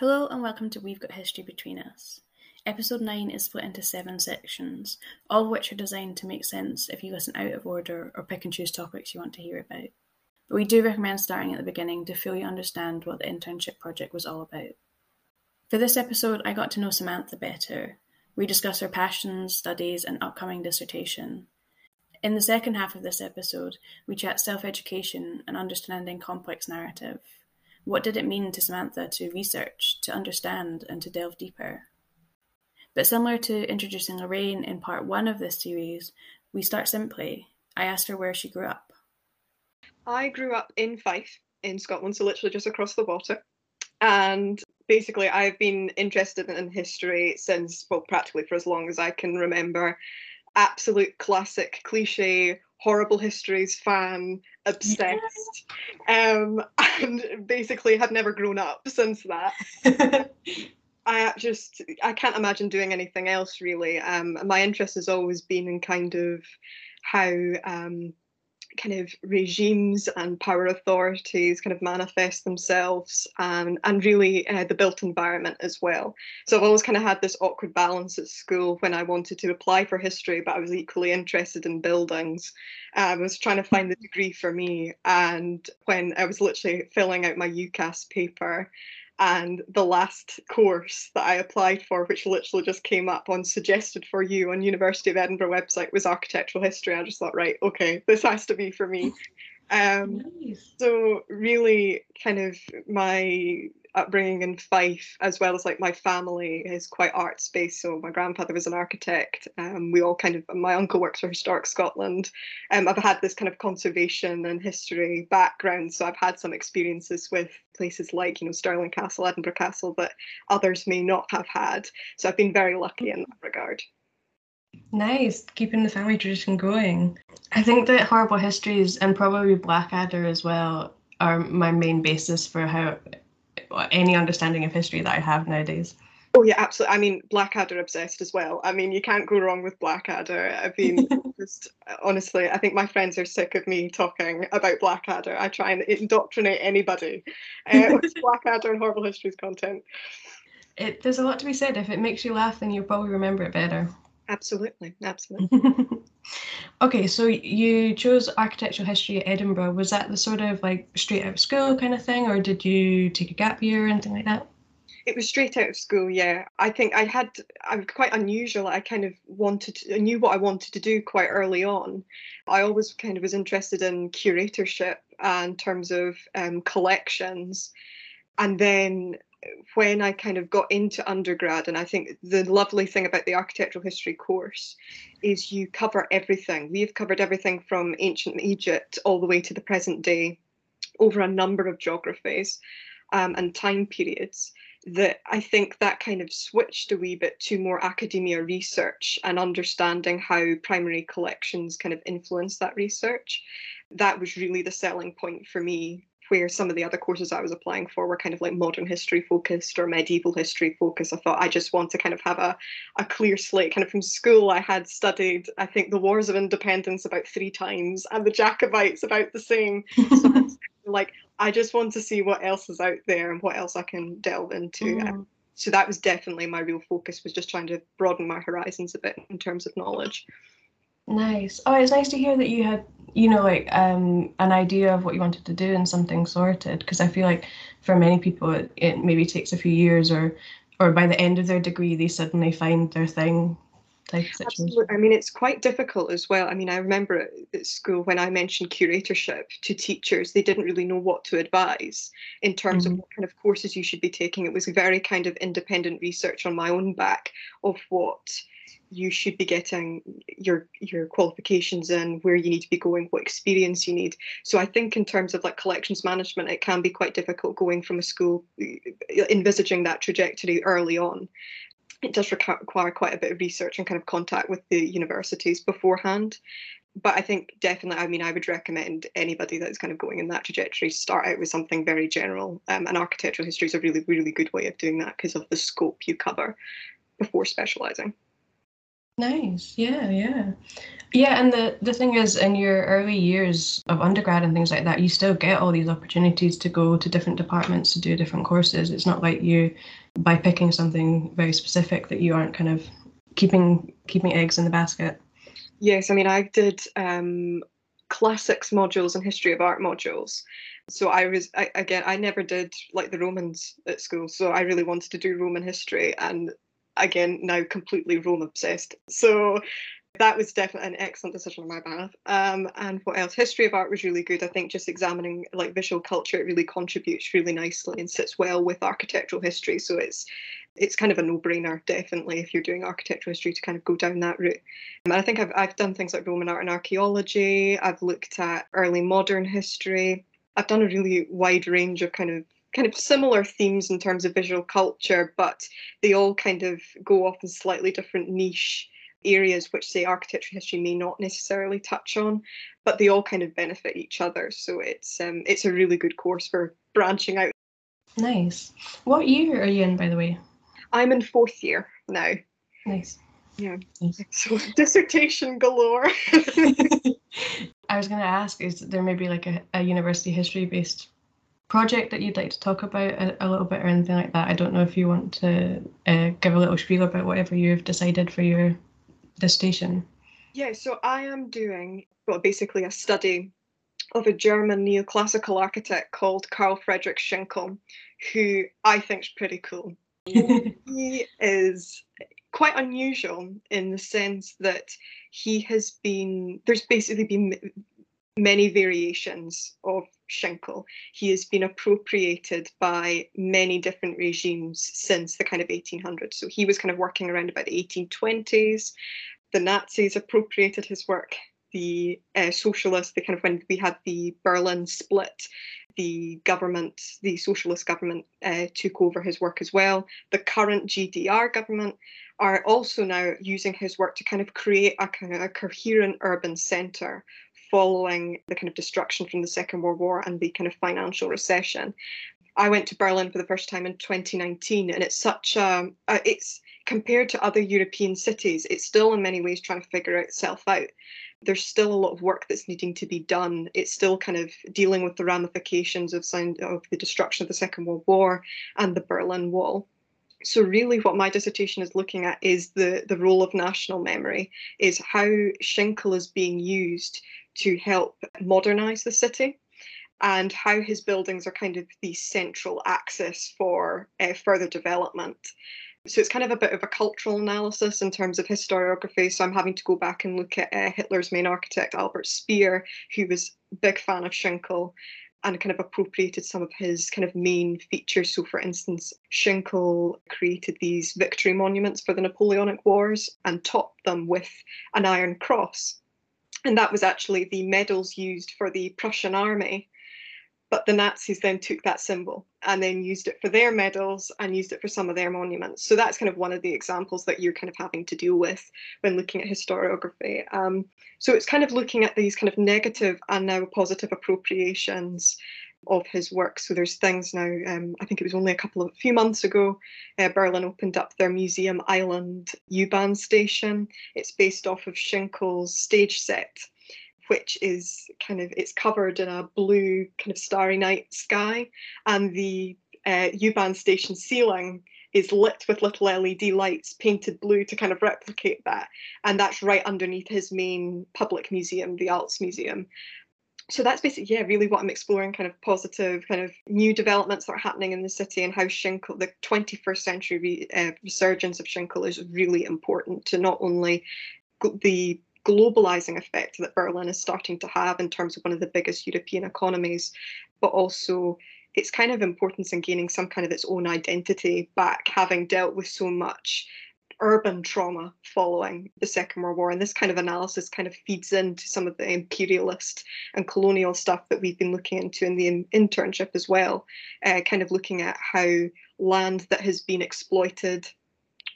Hello and welcome to We've Got History Between Us. Episode 9 is split into 7 sections, all of which are designed to make sense if you listen out of order or pick and choose topics you want to hear about. But we do recommend starting at the beginning to fully understand what the internship project was all about. For this episode, I got to know Samantha better. We discuss her passions, studies and upcoming dissertation. In the second half of this episode, we chat self-education and understanding complex narrative. What did it mean to Samantha to research, to understand, and to delve deeper? But similar to introducing Lorraine in part 1 of this series, we start simply. I asked her where she grew up. I grew up in Fife in Scotland, so literally just across the water. And basically I've been interested in history since, well, practically for as long as I can remember. Absolute classic, cliche, Horrible Histories fan, obsessed, yeah. And basically have never grown up since that. I can't imagine doing anything else really. My interest has always been in kind of how regimes and power authorities kind of manifest themselves and really the built environment as well. So I've always kind of had this awkward balance at school when I wanted to apply for history, but I was equally interested in buildings. I was trying to find the degree for me. And when I was literally filling out my UCAS paper, and the last course that I applied for, which literally just came up on Suggested for You on University of Edinburgh website, was architectural history. I just thought, right, okay, this has to be for me. Nice. So really kind of my upbringing in Fife, as well as like my family is quite arts based. So my grandfather was an architect. We all kind of, my uncle works for Historic Scotland. I've had this kind of conservation and history background. So I've had some experiences with places like, Stirling Castle, Edinburgh Castle, that others may not have had. So I've been very lucky in that regard. Nice, keeping the family tradition going. I think that Horrible Histories and probably Blackadder as well are my main basis for how any understanding of history that I have nowadays. Oh yeah, absolutely. I mean, Blackadder obsessed as well. I mean, you can't go wrong with Blackadder. I mean, just honestly, I think my friends are sick of me talking about Blackadder. I try and indoctrinate anybody with Blackadder and Horrible Histories content. There's a lot to be said. If it makes you laugh, then you'll probably remember it better. Absolutely, absolutely. Okay, so you chose architectural history at Edinburgh. Was that the sort of like straight out of school kind of thing, or did you take a gap year or anything like that? It was straight out of school, yeah. I think I'm quite unusual. I knew what I wanted to do quite early on. I always kind of was interested in curatorship and in terms of collections. And then when I kind of got into undergrad, and I think the lovely thing about the architectural history course is you cover everything. We've covered everything from ancient Egypt all the way to the present day over a number of geographies and time periods, that I think that kind of switched a wee bit to more academia research and understanding how primary collections kind of influence that research. That was really the selling point for me, where some of the other courses I was applying for were kind of like modern history focused or medieval history focused. I thought I just want to kind of have a clear slate. Kind of from school I had studied, I think, the Wars of Independence about 3 times and the Jacobites about the same. So like, I just want to see what else is out there and what else I can delve into. So that was definitely my real focus, was just trying to broaden my horizons a bit in terms of knowledge. Nice. Oh, it's nice to hear that you had, an idea of what you wanted to do and something sorted, because I feel like for many people it maybe takes a few years or by the end of their degree they suddenly find their thing. Absolutely. I mean, it's quite difficult as well. I mean, I remember at school when I mentioned curatorship to teachers, they didn't really know what to advise in terms of what kind of courses you should be taking. It was very kind of independent research on my own back of what you should be getting your qualifications in, where you need to be going, what experience you need. So I think in terms of like collections management, it can be quite difficult going from a school, envisaging that trajectory early on. It does require quite a bit of research and kind of contact with the universities beforehand. But I think definitely, I mean, I would recommend anybody that's kind of going in that trajectory start out with something very general. And architectural history is a really, really good way of doing that because of the scope you cover before specialising. Nice. Yeah, and the thing is, in your early years of undergrad and things like that, you still get all these opportunities to go to different departments to do different courses. It's not like you, by picking something very specific, that you aren't kind of keeping eggs in the basket. Yes, I mean, I did classics modules and history of art modules. So I never did like the Romans at school. So I really wanted to do Roman history, and again, now completely Rome obsessed. So that was definitely an excellent decision on my behalf. And what else? History of art was really good. I think just examining like visual culture, it really contributes really nicely and sits well with architectural history. So it's kind of a no-brainer, definitely, if you're doing architectural history to kind of go down that route. And I think I've done things like Roman art and archaeology. I've looked at early modern history. I've done a really wide range of kind of similar themes in terms of visual culture, but they all kind of go off in slightly different niche areas, which, say, architectural history may not necessarily touch on, but they all kind of benefit each other. So it's a really good course for branching out. Nice. What year are you in, by the way? I'm in fourth year now. Nice. Yeah. Nice. So dissertation galore. I was going to ask, is there maybe like a university history-based project that you'd like to talk about a little bit or anything like that? I don't know if you want to give a little spiel about whatever you've decided for your dissertation. Yeah, so I am doing basically a study of a German neoclassical architect called Karl Friedrich Schinkel, who I think is pretty cool. He is quite unusual in the sense that there's basically been many variations of Schinkel. He has been appropriated by many different regimes since the kind of 1800s. So he was kind of working around about the 1820s. The Nazis appropriated his work. The socialists, they kind of, when we had the Berlin split, the socialist government took over his work as well. The current GDR government are also now using his work to kind of create a kind of a coherent urban centre following the kind of destruction from the Second World War and the kind of financial recession. I went to Berlin for the first time in 2019, and it's such a, it's compared to other European cities, it's still in many ways trying to figure itself out. There's still a lot of work that's needing to be done. It's still kind of dealing with the ramifications of the destruction of the Second World War and the Berlin Wall. So really what my dissertation is looking at is the role of national memory, is how Schinkel is being used to help modernise the city, and how his buildings are kind of the central axis for further development. So it's kind of a bit of a cultural analysis in terms of historiography. So I'm having to go back and look at Hitler's main architect, Albert Speer, who was a big fan of Schinkel and kind of appropriated some of his kind of main features. So for instance, Schinkel created these victory monuments for the Napoleonic Wars and topped them with an iron cross. And that was actually the medals used for the Prussian army. But the Nazis then took that symbol and then used it for their medals and used it for some of their monuments. So that's kind of one of the examples that you're kind of having to deal with when looking at historiography. So it's kind of looking at these kind of negative and now positive appropriations of his work. So there's things now, I think it was only a few months ago, Berlin opened up their Museum Island U-Bahn station. It's based off of Schinkel's stage set, which is kind of, it's covered in a blue kind of starry night sky, and the U-Bahn station ceiling is lit with little LED lights painted blue to kind of replicate that. And that's right underneath his main public museum, the Altsmuseum. So that's basically, yeah, really what I'm exploring, kind of positive, kind of new developments that are happening in the city and how Schinkel, the 21st century resurgence of Schinkel is really important to not only the globalising effect that Berlin is starting to have in terms of one of the biggest European economies, but also its kind of importance in gaining some kind of its own identity back, having dealt with so much urban trauma following the Second World War. And this kind of analysis kind of feeds into some of the imperialist and colonial stuff that we've been looking into in the internship as well, kind of looking at how land that has been exploited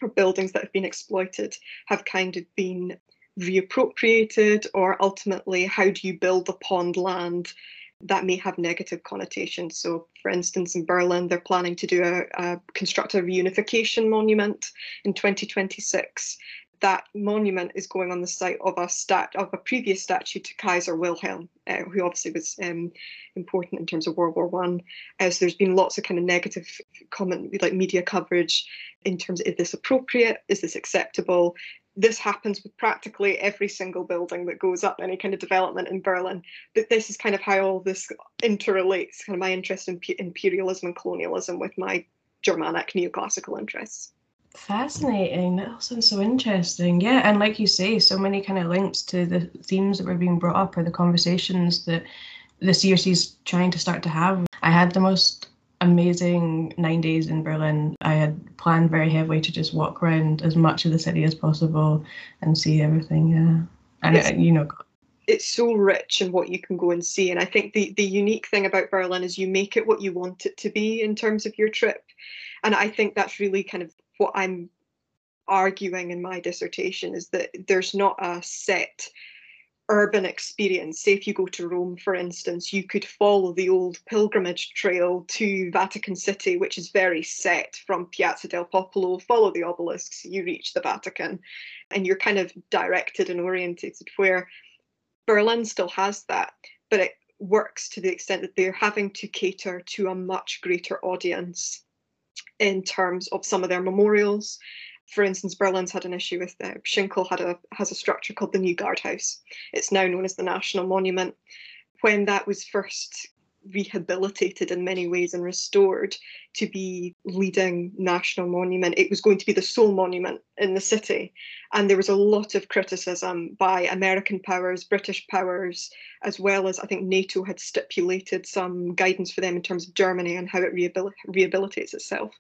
or buildings that have been exploited have kind of been reappropriated, or ultimately how do you build upon land that may have negative connotations. So for instance, in Berlin, they're planning to construct a reunification monument in 2026 that monument is going on the site of a previous statue to Kaiser Wilhelm, who obviously was important in terms of World War I. So there's been lots of kind of negative comment, like media coverage, in terms of, is this appropriate? Is this acceptable? This happens with practically every single building that goes up, any kind of development in Berlin. But this is kind of how all this interrelates, kind of my interest in imperialism and colonialism with my Germanic neoclassical interests. Fascinating. That all sounds so interesting. Yeah, and like you say, so many kind of links to the themes that were being brought up or the conversations that the CRC is trying to start to have. I had the most amazing 9 days in Berlin. I had planned very heavily to just walk around as much of the city as possible and see everything. Yeah, and it's so rich in what you can go and see. And I think the unique thing about Berlin is you make it what you want it to be in terms of your trip. And I think that's really kind of what I'm arguing in my dissertation, is that there's not a set urban experience. Say if you go to Rome, for instance, you could follow the old pilgrimage trail to Vatican City, which is very set from Piazza del Popolo, follow the obelisks, you reach the Vatican, and you're kind of directed and orientated, where Berlin still has that, but it works to the extent that they're having to cater to a much greater audience in terms of some of their memorials. For instance, Berlin's had an issue with Schinkel has a structure called the New Guardhouse. It's now known as the National Monument. When that was first rehabilitated in many ways and restored to be leading national monument, it was going to be the sole monument in the city. And there was a lot of criticism by American powers, British powers, as well as I think NATO had stipulated some guidance for them in terms of Germany and how it rehabilitates itself,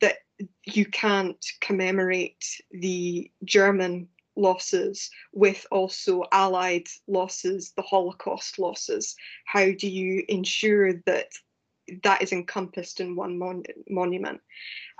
that you can't commemorate the German losses with also Allied losses, the Holocaust losses. How do you ensure that that is encompassed in one monument?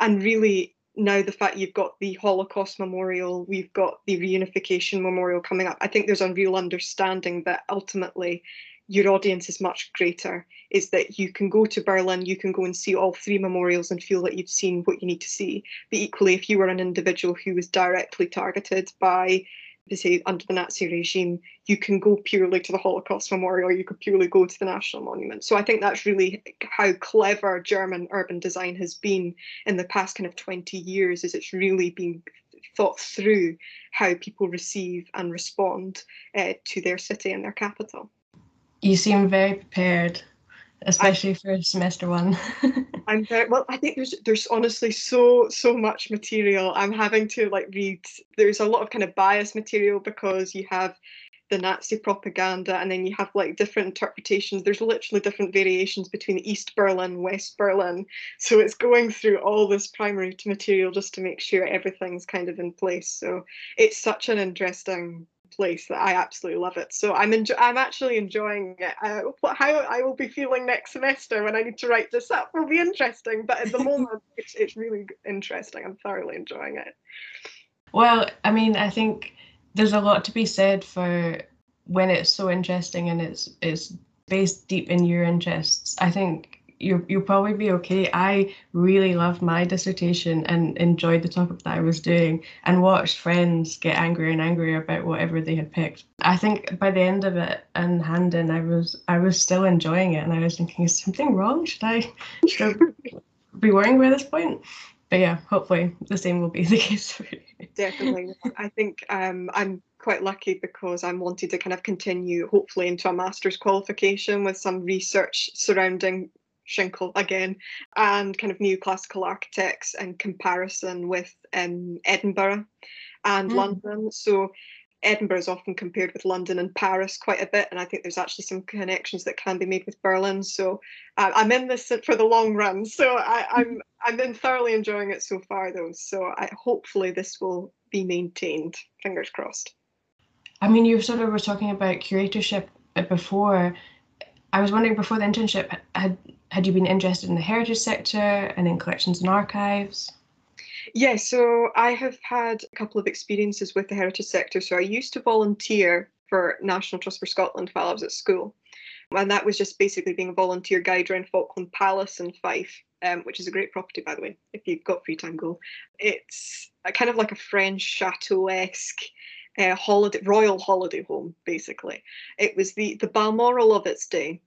And really, now the fact you've got the Holocaust Memorial, we've got the Reunification Memorial coming up, I think there's a real understanding that ultimately your audience is much greater, is that you can go to Berlin, you can go and see all three memorials and feel that you've seen what you need to see. But equally, if you were an individual who was directly targeted by, say, under the Nazi regime, you can go purely to the Holocaust Memorial, or you could purely go to the National Monument. So I think that's really how clever German urban design has been in the past kind of 20 years, is it's really been thought through how people receive and respond to their city and their capital. You seem very prepared, especially for semester one. I'm very well. I think there's honestly so much material. I'm having to like read. There's a lot of kind of biased material because you have the Nazi propaganda, and then you have like different interpretations. There's literally different variations between East Berlin, West Berlin. So it's going through all this primary material just to make sure everything's kind of in place. So it's such an interesting place that I absolutely love it. So I'm actually enjoying it. How I will be feeling next semester when I need to write this up will be interesting, but at the moment it's really interesting. I'm thoroughly enjoying it. Well, I mean, I think there's a lot to be said for when it's so interesting and it's based deep in your interests. I think you'll probably be okay. I really loved my dissertation and enjoyed the topic that I was doing and watched friends get angrier and angrier about whatever they had picked. I think by the end of it and hand in, I was still enjoying it, and I was thinking, is something wrong? Should I be worrying by this point? But yeah, hopefully the same will be the case for you. Definitely. I think I'm quite lucky because I'm wanting to kind of continue hopefully into a master's qualification with some research surrounding Schinkel again, and kind of neoclassical architects and comparison with Edinburgh and London. So Edinburgh is often compared with London and Paris quite a bit, and I think there's actually some connections that can be made with Berlin. So I'm in this for the long run. So I've been thoroughly enjoying it so far, though. So hopefully this will be maintained. Fingers crossed. I mean, you sort of were talking about curatorship before. I was wondering, before the internship, had you been interested in the heritage sector and in collections and archives? Yeah, so I have had a couple of experiences with the heritage sector. So I used to volunteer for National Trust for Scotland while I was at school. And that was just basically being a volunteer guide around Falkland Palace and Fife, which is a great property, by the way, if you've got free time, go. It's a kind of like a French chateau-esque royal holiday home, basically. It was the Balmoral of its day.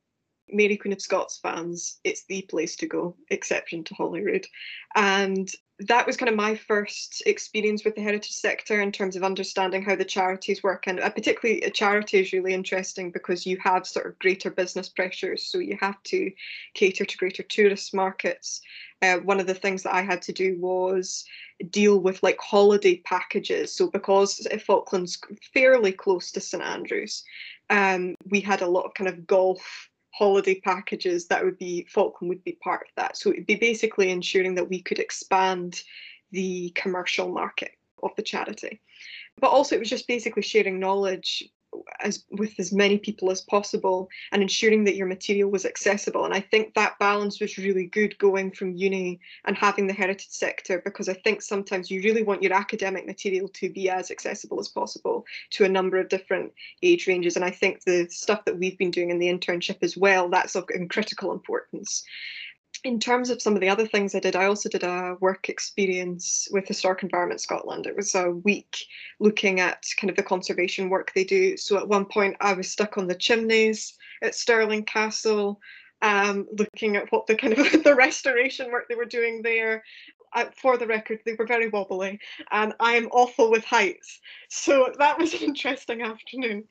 Mary Queen of Scots fans, it's the place to go, exception to Holyrood. And that was kind of my first experience with the heritage sector in terms of understanding how the charities work. And particularly a charity is really interesting because you have sort of greater business pressures, so you have to cater to greater tourist markets. One of the things that I had to do was deal with like holiday packages. So because Falkland's fairly close to St Andrew's, we had a lot of kind of golf holiday packages that would be, Falkland would be part of that. So it'd be basically ensuring that we could expand the commercial market of the charity. But also it was just basically sharing knowledge with as many people as possible and ensuring that your material was accessible. And I think that balance was really good going from uni and having the heritage sector, because I think sometimes you really want your academic material to be as accessible as possible to a number of different age ranges. And I think the stuff that we've been doing in the internship as well, that's of critical importance. In terms of some of the other things I did, I also did a work experience with Historic Environment Scotland. It was a week looking at kind of the conservation work they do. So at one point I was stuck on the chimneys at Stirling Castle, looking at what the kind of the restoration work they were doing there. For the record, they were very wobbly and I am awful with heights. So that was an interesting afternoon.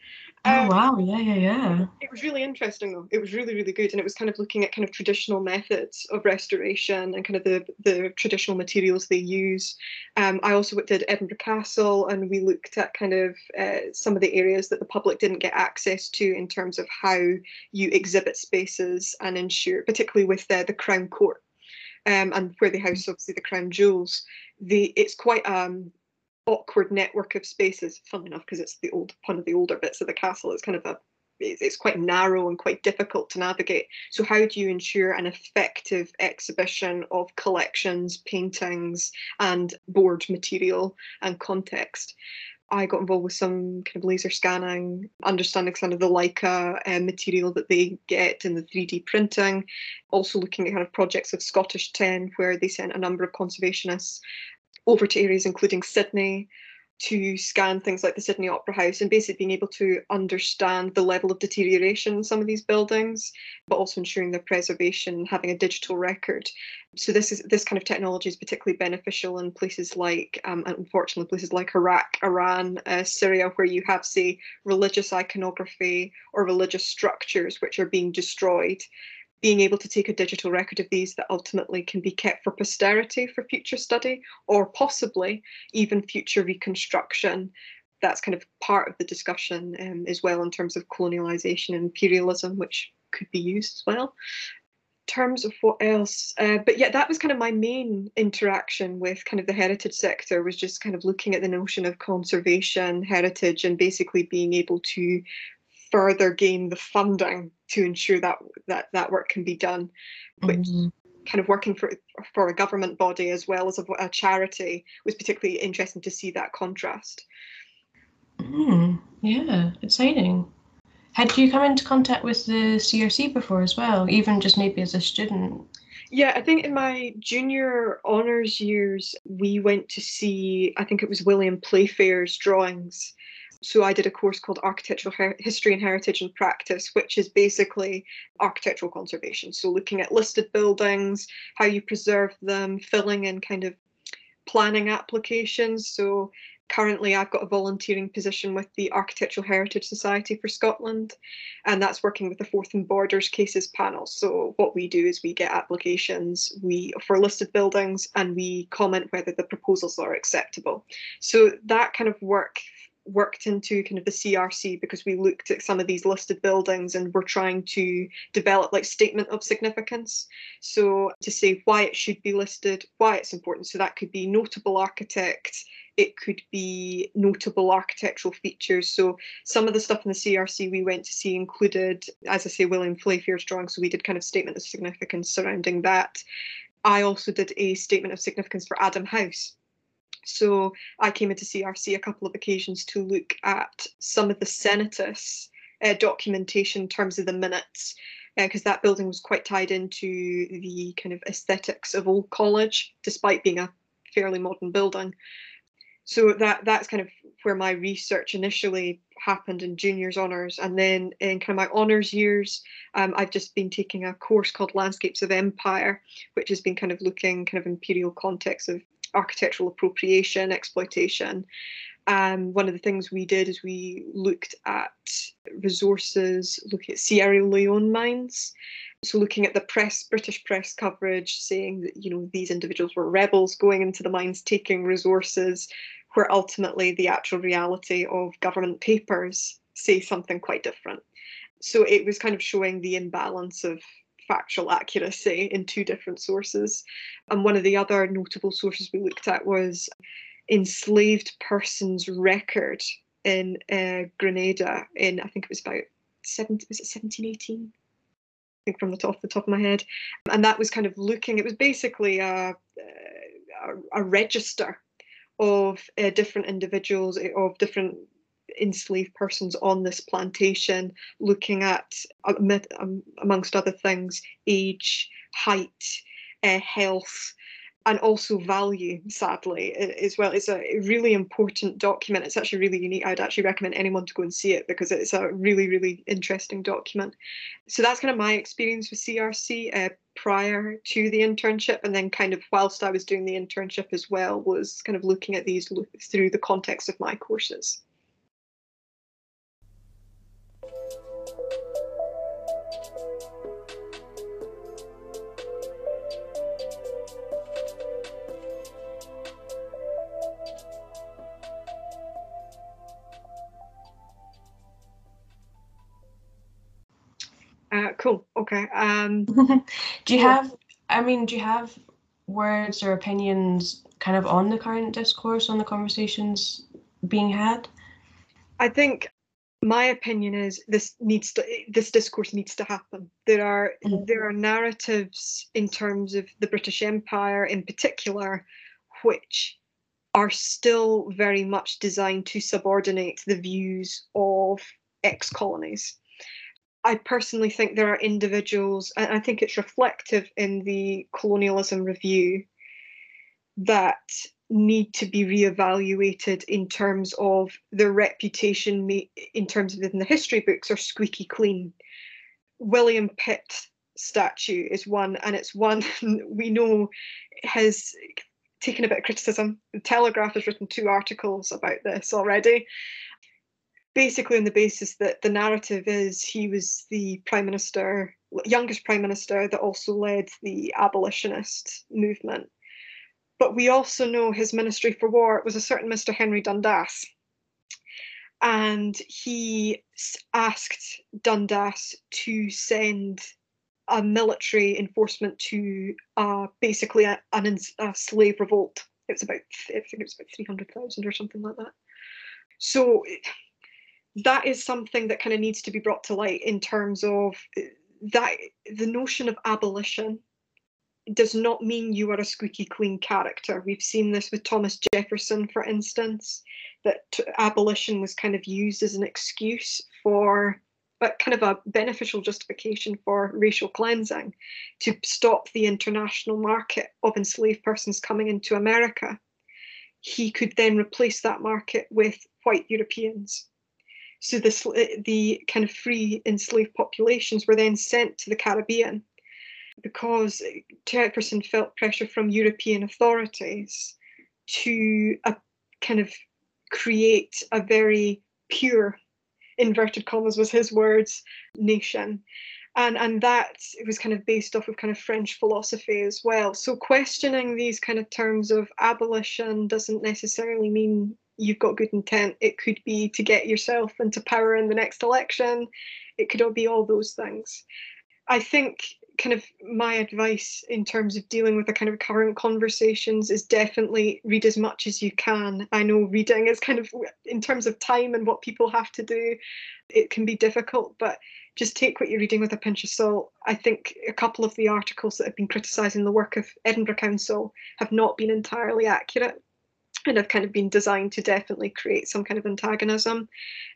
Oh, wow. Yeah. It was really interesting, though. It was really, really good. And it was kind of looking at kind of traditional methods of restoration and kind of the traditional materials they use. I also did Edinburgh Castle, and we looked at kind of some of the areas that the public didn't get access to in terms of how you exhibit spaces and ensure, particularly with the Crown Court. And where they house, obviously, the Crown Jewels, it's quite awkward network of spaces, funnily enough, because it's one of the older bits of the castle. It's kind of it's quite narrow and quite difficult to navigate. So how do you ensure an effective exhibition of collections, paintings, and board material and context? I got involved with some kind of laser scanning, understanding some of the Leica material that they get in the 3D printing, also looking at kind of projects of Scottish 10, where they sent a number of conservationists over to areas including Sydney to scan things like the Sydney Opera House, and basically being able to understand the level of deterioration in some of these buildings, but also ensuring their preservation, having a digital record. So this kind of technology is particularly beneficial in places like, unfortunately, places like Iraq, Iran, Syria, where you have, say, religious iconography or religious structures which are being destroyed. Being able to take a digital record of these that ultimately can be kept for posterity for future study or possibly even future reconstruction. That's kind of part of the discussion as well in terms of colonialisation and imperialism, which could be used as well. In terms of what else, but yeah, that was kind of my main interaction with kind of the heritage sector, was just kind of looking at the notion of conservation, heritage, and basically being able to further gain the funding to ensure that work can be done, which kind of working for a government body as well as a charity was particularly interesting to see that contrast. Yeah, exciting. Had you come into contact with the CRC before as well, even just maybe as a student? Yeah, I think in my junior honours years, we went to see, I think it was William Playfair's drawings. So I did a course called Architectural History and Heritage and Practice, which is basically architectural conservation. So looking at listed buildings, how you preserve them, filling in kind of planning applications. So currently I've got a volunteering position with the Architectural Heritage Society for Scotland, and that's working with the Forth and Borders Cases Panel. So what we do is we get applications for listed buildings, and we comment whether the proposals are acceptable. So that kind of worked into kind of the CRC, because we looked at some of these listed buildings and we're trying to develop like statement of significance. So to say why it should be listed, why it's important. So that could be notable architects, it could be notable architectural features. So some of the stuff in the CRC we went to see included, as I say, William Playfair's drawing. So we did kind of statement of significance surrounding that. I also did a statement of significance for Adam House. So I came into CRC a couple of occasions to look at some of the Senatus documentation in terms of the minutes, because that building was quite tied into the kind of aesthetics of Old College, despite being a fairly modern building. So that's kind of where my research initially happened in juniors honours. And then in kind of my honours years, I've just been taking a course called Landscapes of Empire, which has been kind of looking kind of imperial context of architectural appropriation, exploitation. One of the things we did is we looked at resources, looking at Sierra Leone mines. So looking at the press, British press coverage, saying that, you know, these individuals were rebels going into the mines, taking resources, where ultimately the actual reality of government papers say something quite different. So it was kind of showing the imbalance of factual accuracy in two different sources. And one of the other notable sources we looked at was enslaved persons record in Grenada in, I think it was about 1718? From the top of my head. And that was kind of looking, it was basically a register of different individuals, of different enslaved persons on this plantation, looking at, amongst other things, age, height, health, and also value, sadly, as well. It's a really important document. It's actually really unique. I'd actually recommend anyone to go and see it, because it's a really, really interesting document. So that's kind of my experience with CRC prior to the internship. And then kind of whilst I was doing the internship as well, was kind of looking at these through the context of my courses. Cool. Okay. Do you have words or opinions kind of on the current discourse, on the conversations being had? I think my opinion is this discourse needs to happen. There are narratives in terms of the British Empire in particular, which are still very much designed to subordinate the views of ex-colonies. I personally think there are individuals, and I think it's reflective in the colonialism review, that need to be reevaluated in terms of their reputation, in terms of in the history books, are squeaky clean. William Pitt statue is one, and it's one we know has taken a bit of criticism. The Telegraph has written two articles about this already. Basically on the basis that the narrative is he was the Prime Minister, youngest Prime Minister that also led the abolitionist movement. But we also know his Ministry for War was a certain Mr. Henry Dundas. And he asked Dundas to send a military enforcement to basically a slave revolt. It was about, I think it was about 300,000 or something like that. So that is something that kind of needs to be brought to light in terms of that the notion of abolition does not mean you are a squeaky clean character. We've seen this with Thomas Jefferson, for instance, that abolition was kind of used as an excuse for, but kind of a beneficial justification for racial cleansing to stop the international market of enslaved persons coming into America. He could then replace that market with white Europeans. So the kind of free enslaved populations were then sent to the Caribbean because Jefferson felt pressure from European authorities to kind of create a very pure, inverted commas was his words, nation. And that it was kind of based off of kind of French philosophy as well. So questioning these kind of terms of abolition doesn't necessarily mean you've got good intent. It could be to get yourself into power in the next election. It could all be all those things. I think kind of my advice in terms of dealing with the kind of current conversations is definitely read as much as you can. I know reading is kind of, in terms of time and what people have to do, it can be difficult, but just take what you're reading with a pinch of salt. I think a couple of the articles that have been criticising the work of Edinburgh Council have not been entirely accurate. and have kind of been designed to definitely create some kind of antagonism.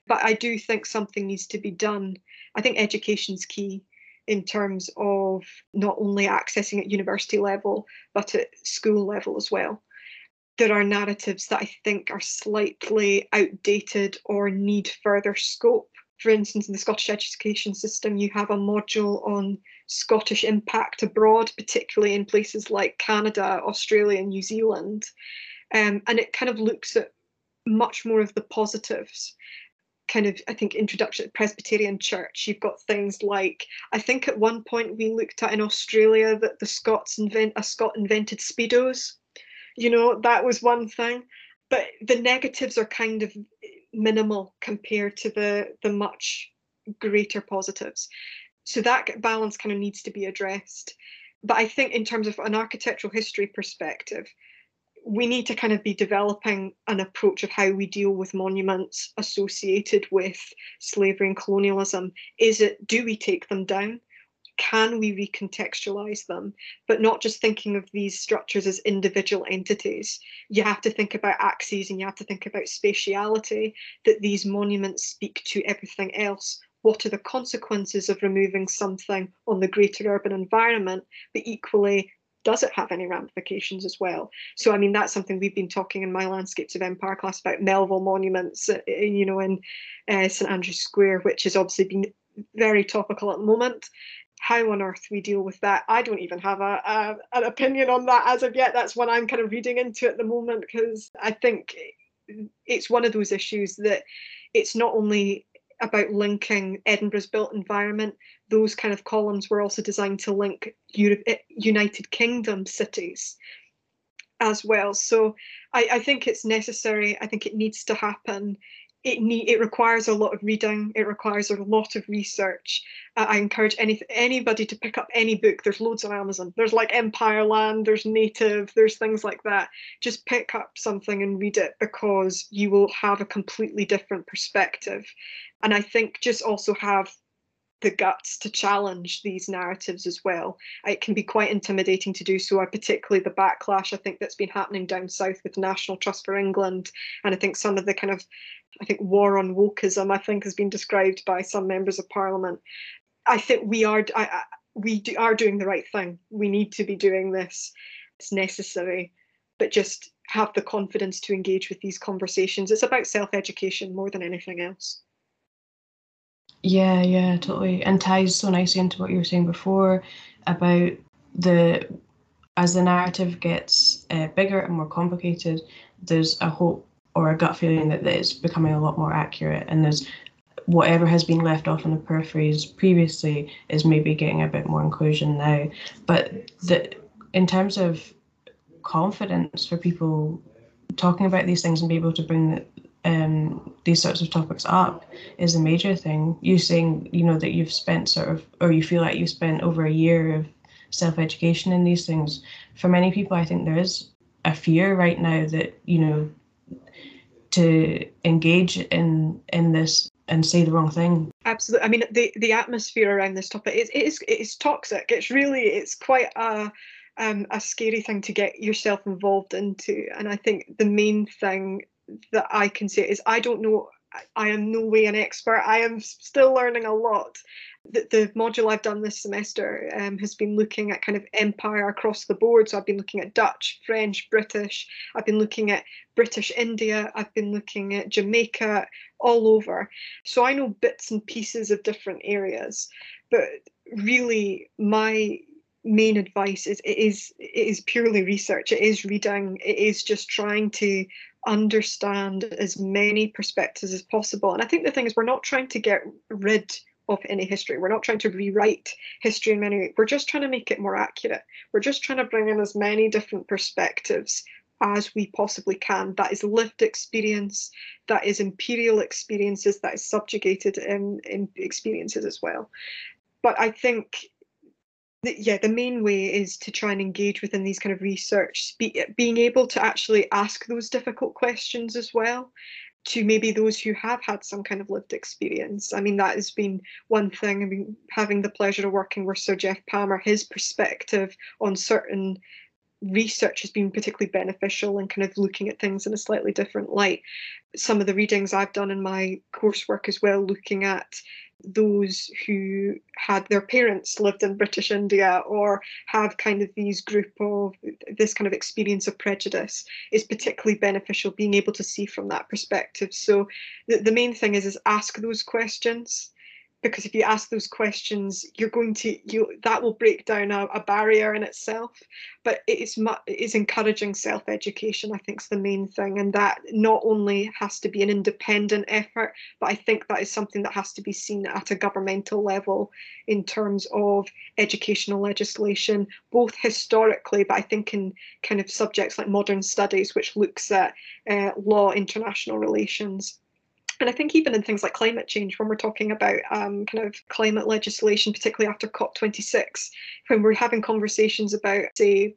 But I do think something needs to be done. I think education's key in terms of not only accessing at university level, but at school level as well. There are narratives that I think are slightly outdated or need further scope. For instance, in the Scottish education system, you have a module on Scottish impact abroad, particularly in places like Canada, Australia and New Zealand. And it kind of looks at much more of the positives. Kind of, I think, introduction to the Presbyterian Church. You've got things like, I think at one point we looked at in Australia that the Scots a Scot invented Speedos. You know, that was one thing. But the negatives are kind of minimal compared to the much greater positives. So that balance kind of needs to be addressed. But I think in terms of an architectural history perspective, we need to kind of be developing an approach of how we deal with monuments associated with slavery and colonialism. Is it, do we take them down? Can we recontextualize them? But not just thinking of these structures as individual entities. You have to think about axes and you have to think about spatiality, that these monuments speak to everything else. What are the consequences of removing something on the greater urban environment, but equally, does it have any ramifications as well? So, I mean, that's something we've been talking in my Landscapes of Empire class about Melville monuments, you know, in St Andrew's Square, which has obviously been very topical at the moment. How on earth we deal with that? I don't even have an opinion on that as of yet. That's one I'm kind of reading into at the moment, because I think it's one of those issues that it's not only about linking Edinburgh's built environment. Those kind of columns were also designed to link United Kingdom cities as well. So I think it's necessary. I think it needs to happen. It requires a lot of reading. It requires a lot of research. I encourage anybody to pick up any book. There's loads on Amazon. There's like Empire Land, there's Native, there's things like that. Just pick up something and read it, because you will have a completely different perspective. And I think just also have the guts to challenge these narratives as well. It can be quite intimidating to do so, particularly the backlash I think that's been happening down south with the National Trust for England, and I think some of the kind of, I think, war on wokeism, I think, has been described by some members of Parliament. I think we are doing the right thing. We need to be doing this. It's necessary, but just have the confidence to engage with these conversations. It's about self-education more than anything else. Yeah, totally. And ties so nicely into what you were saying before about as the narrative gets bigger and more complicated, there's a hope or a gut feeling that it's becoming a lot more accurate, and there's whatever has been left off on the peripheries previously is maybe getting a bit more inclusion now. But in terms of confidence for people talking about these things and be able to bring these sorts of topics up is a major thing. You saying, you know, that you've spent sort of, or you feel like you've spent over a year of self-education in these things. For many people, I think there is a fear right now that, you know, to engage in this and say the wrong thing. Absolutely. I mean, the atmosphere around this topic is toxic. It's quite a scary thing to get yourself involved into. And I think the main thing that I can say is, I don't know, I am no way an expert. I am still learning a lot. The module I've done this semester has been looking at kind of empire across the board. So I've been looking at Dutch, French, British. I've been looking at British India. I've been looking at Jamaica, all over. So I know bits and pieces of different areas. But really, my main advice is it is purely research. It is reading. It is just trying to understand as many perspectives as possible. And I think the thing is, we're not trying to get rid of any history. We're not trying to rewrite history in many ways. We're just trying to make it more accurate. We're just trying to bring in as many different perspectives as we possibly can. That is lived experience, that is imperial experiences, that is subjugated in experiences as well. But I think the main way is to try and engage within these kind of research, being able to actually ask those difficult questions as well to maybe those who have had some kind of lived experience. I mean, that has been one thing. I mean, having the pleasure of working with Sir Jeff Palmer, his perspective on certain research has been particularly beneficial in kind of looking at things in a slightly different light. Some of the readings I've done in my coursework as well, looking at those who had their parents lived in British India or have kind of this kind of experience of prejudice, is particularly beneficial being able to see from that perspective. So the main thing is ask those questions, because if you ask those questions, that will break down a barrier in itself. But it is encouraging self-education, I think, is the main thing. And that not only has to be an independent effort, but I think that is something that has to be seen at a governmental level in terms of educational legislation, both historically, but I think in kind of subjects like modern studies, which looks at law, international relations. And I think even in things like climate change, when we're talking about kind of climate legislation, particularly after COP26, when we're having conversations about, say,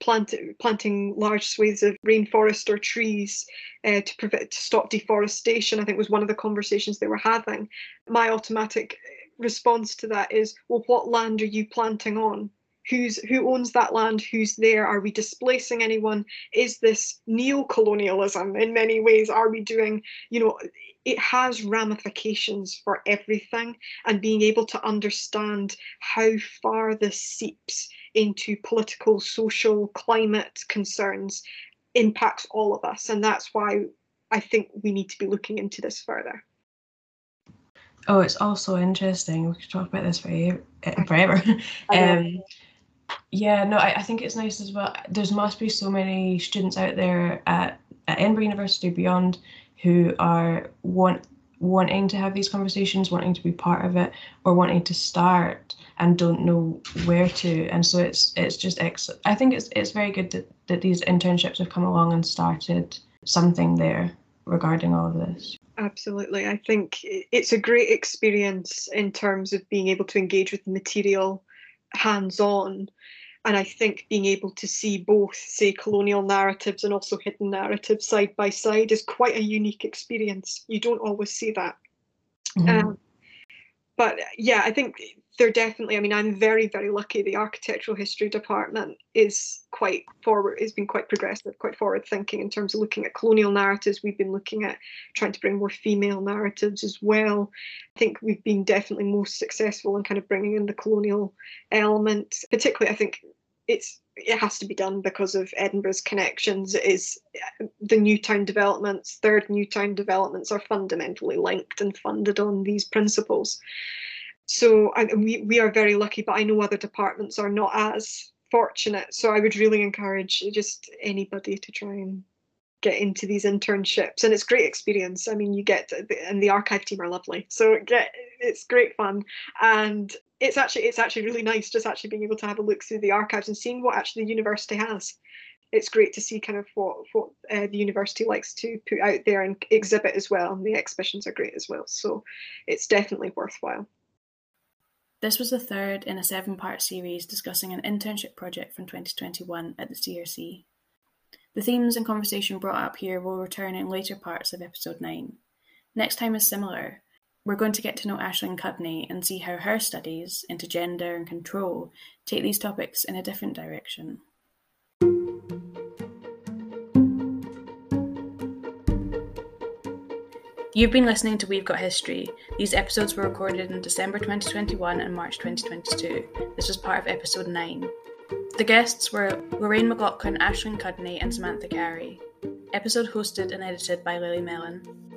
planting large swathes of rainforest or trees to stop deforestation, I think was one of the conversations they were having. My automatic response to that is, well, what land are you planting on? Who owns that land? Who's there? Are we displacing anyone? Is this neo-colonialism in many ways? Are we doing, it has ramifications for everything, and being able to understand how far this seeps into political, social, climate concerns impacts all of us. And that's why I think we need to be looking into this further. Oh, it's also interesting. We could talk about this forever. I think it's nice as well. There must be so many students out there at Edinburgh University beyond who are wanting to have these conversations, wanting to be part of it, or wanting to start and don't know where to. And so it's just excellent. I think it's very good that these internships have come along and started something there regarding all of this. Absolutely. I think it's a great experience in terms of being able to engage with the material hands-on. And I think being able to see both, say, colonial narratives and also hidden narratives side by side is quite a unique experience. You don't always see that. Mm-hmm. But yeah, I think they're definitely, I'm very, very lucky. The architectural history department has been quite progressive, quite forward thinking in terms of looking at colonial narratives. We've been looking at trying to bring more female narratives as well. I think we've been definitely most successful in kind of bringing in the colonial element. Particularly, I think it has to be done because of Edinburgh's connections. It is the new town developments, third new town developments are fundamentally linked and funded on these principles. So we are very lucky, but I know other departments are not as fortunate. So I would really encourage just anybody to try and get into these internships. And it's great experience. And the archive team are lovely. So it's great fun. And it's actually really nice just actually being able to have a look through the archives and seeing what actually the university has. It's great to see kind of what the university likes to put out there and exhibit as well. And the exhibitions are great as well. So it's definitely worthwhile. This was the third in a 7-part series discussing an internship project from 2021 at the CRC. The themes and conversation brought up here will return in later parts of episode 9. Next time is similar. We're going to get to know Aisling Cudney and see how her studies into gender and control take these topics in a different direction. You've been listening to We've Got History. These episodes were recorded in December 2021 and March 2022. This was part of episode 9. The guests were Lorraine McLaughlin, Aisling Cudney and Samantha Carey. Episode hosted and edited by Lily Mellon.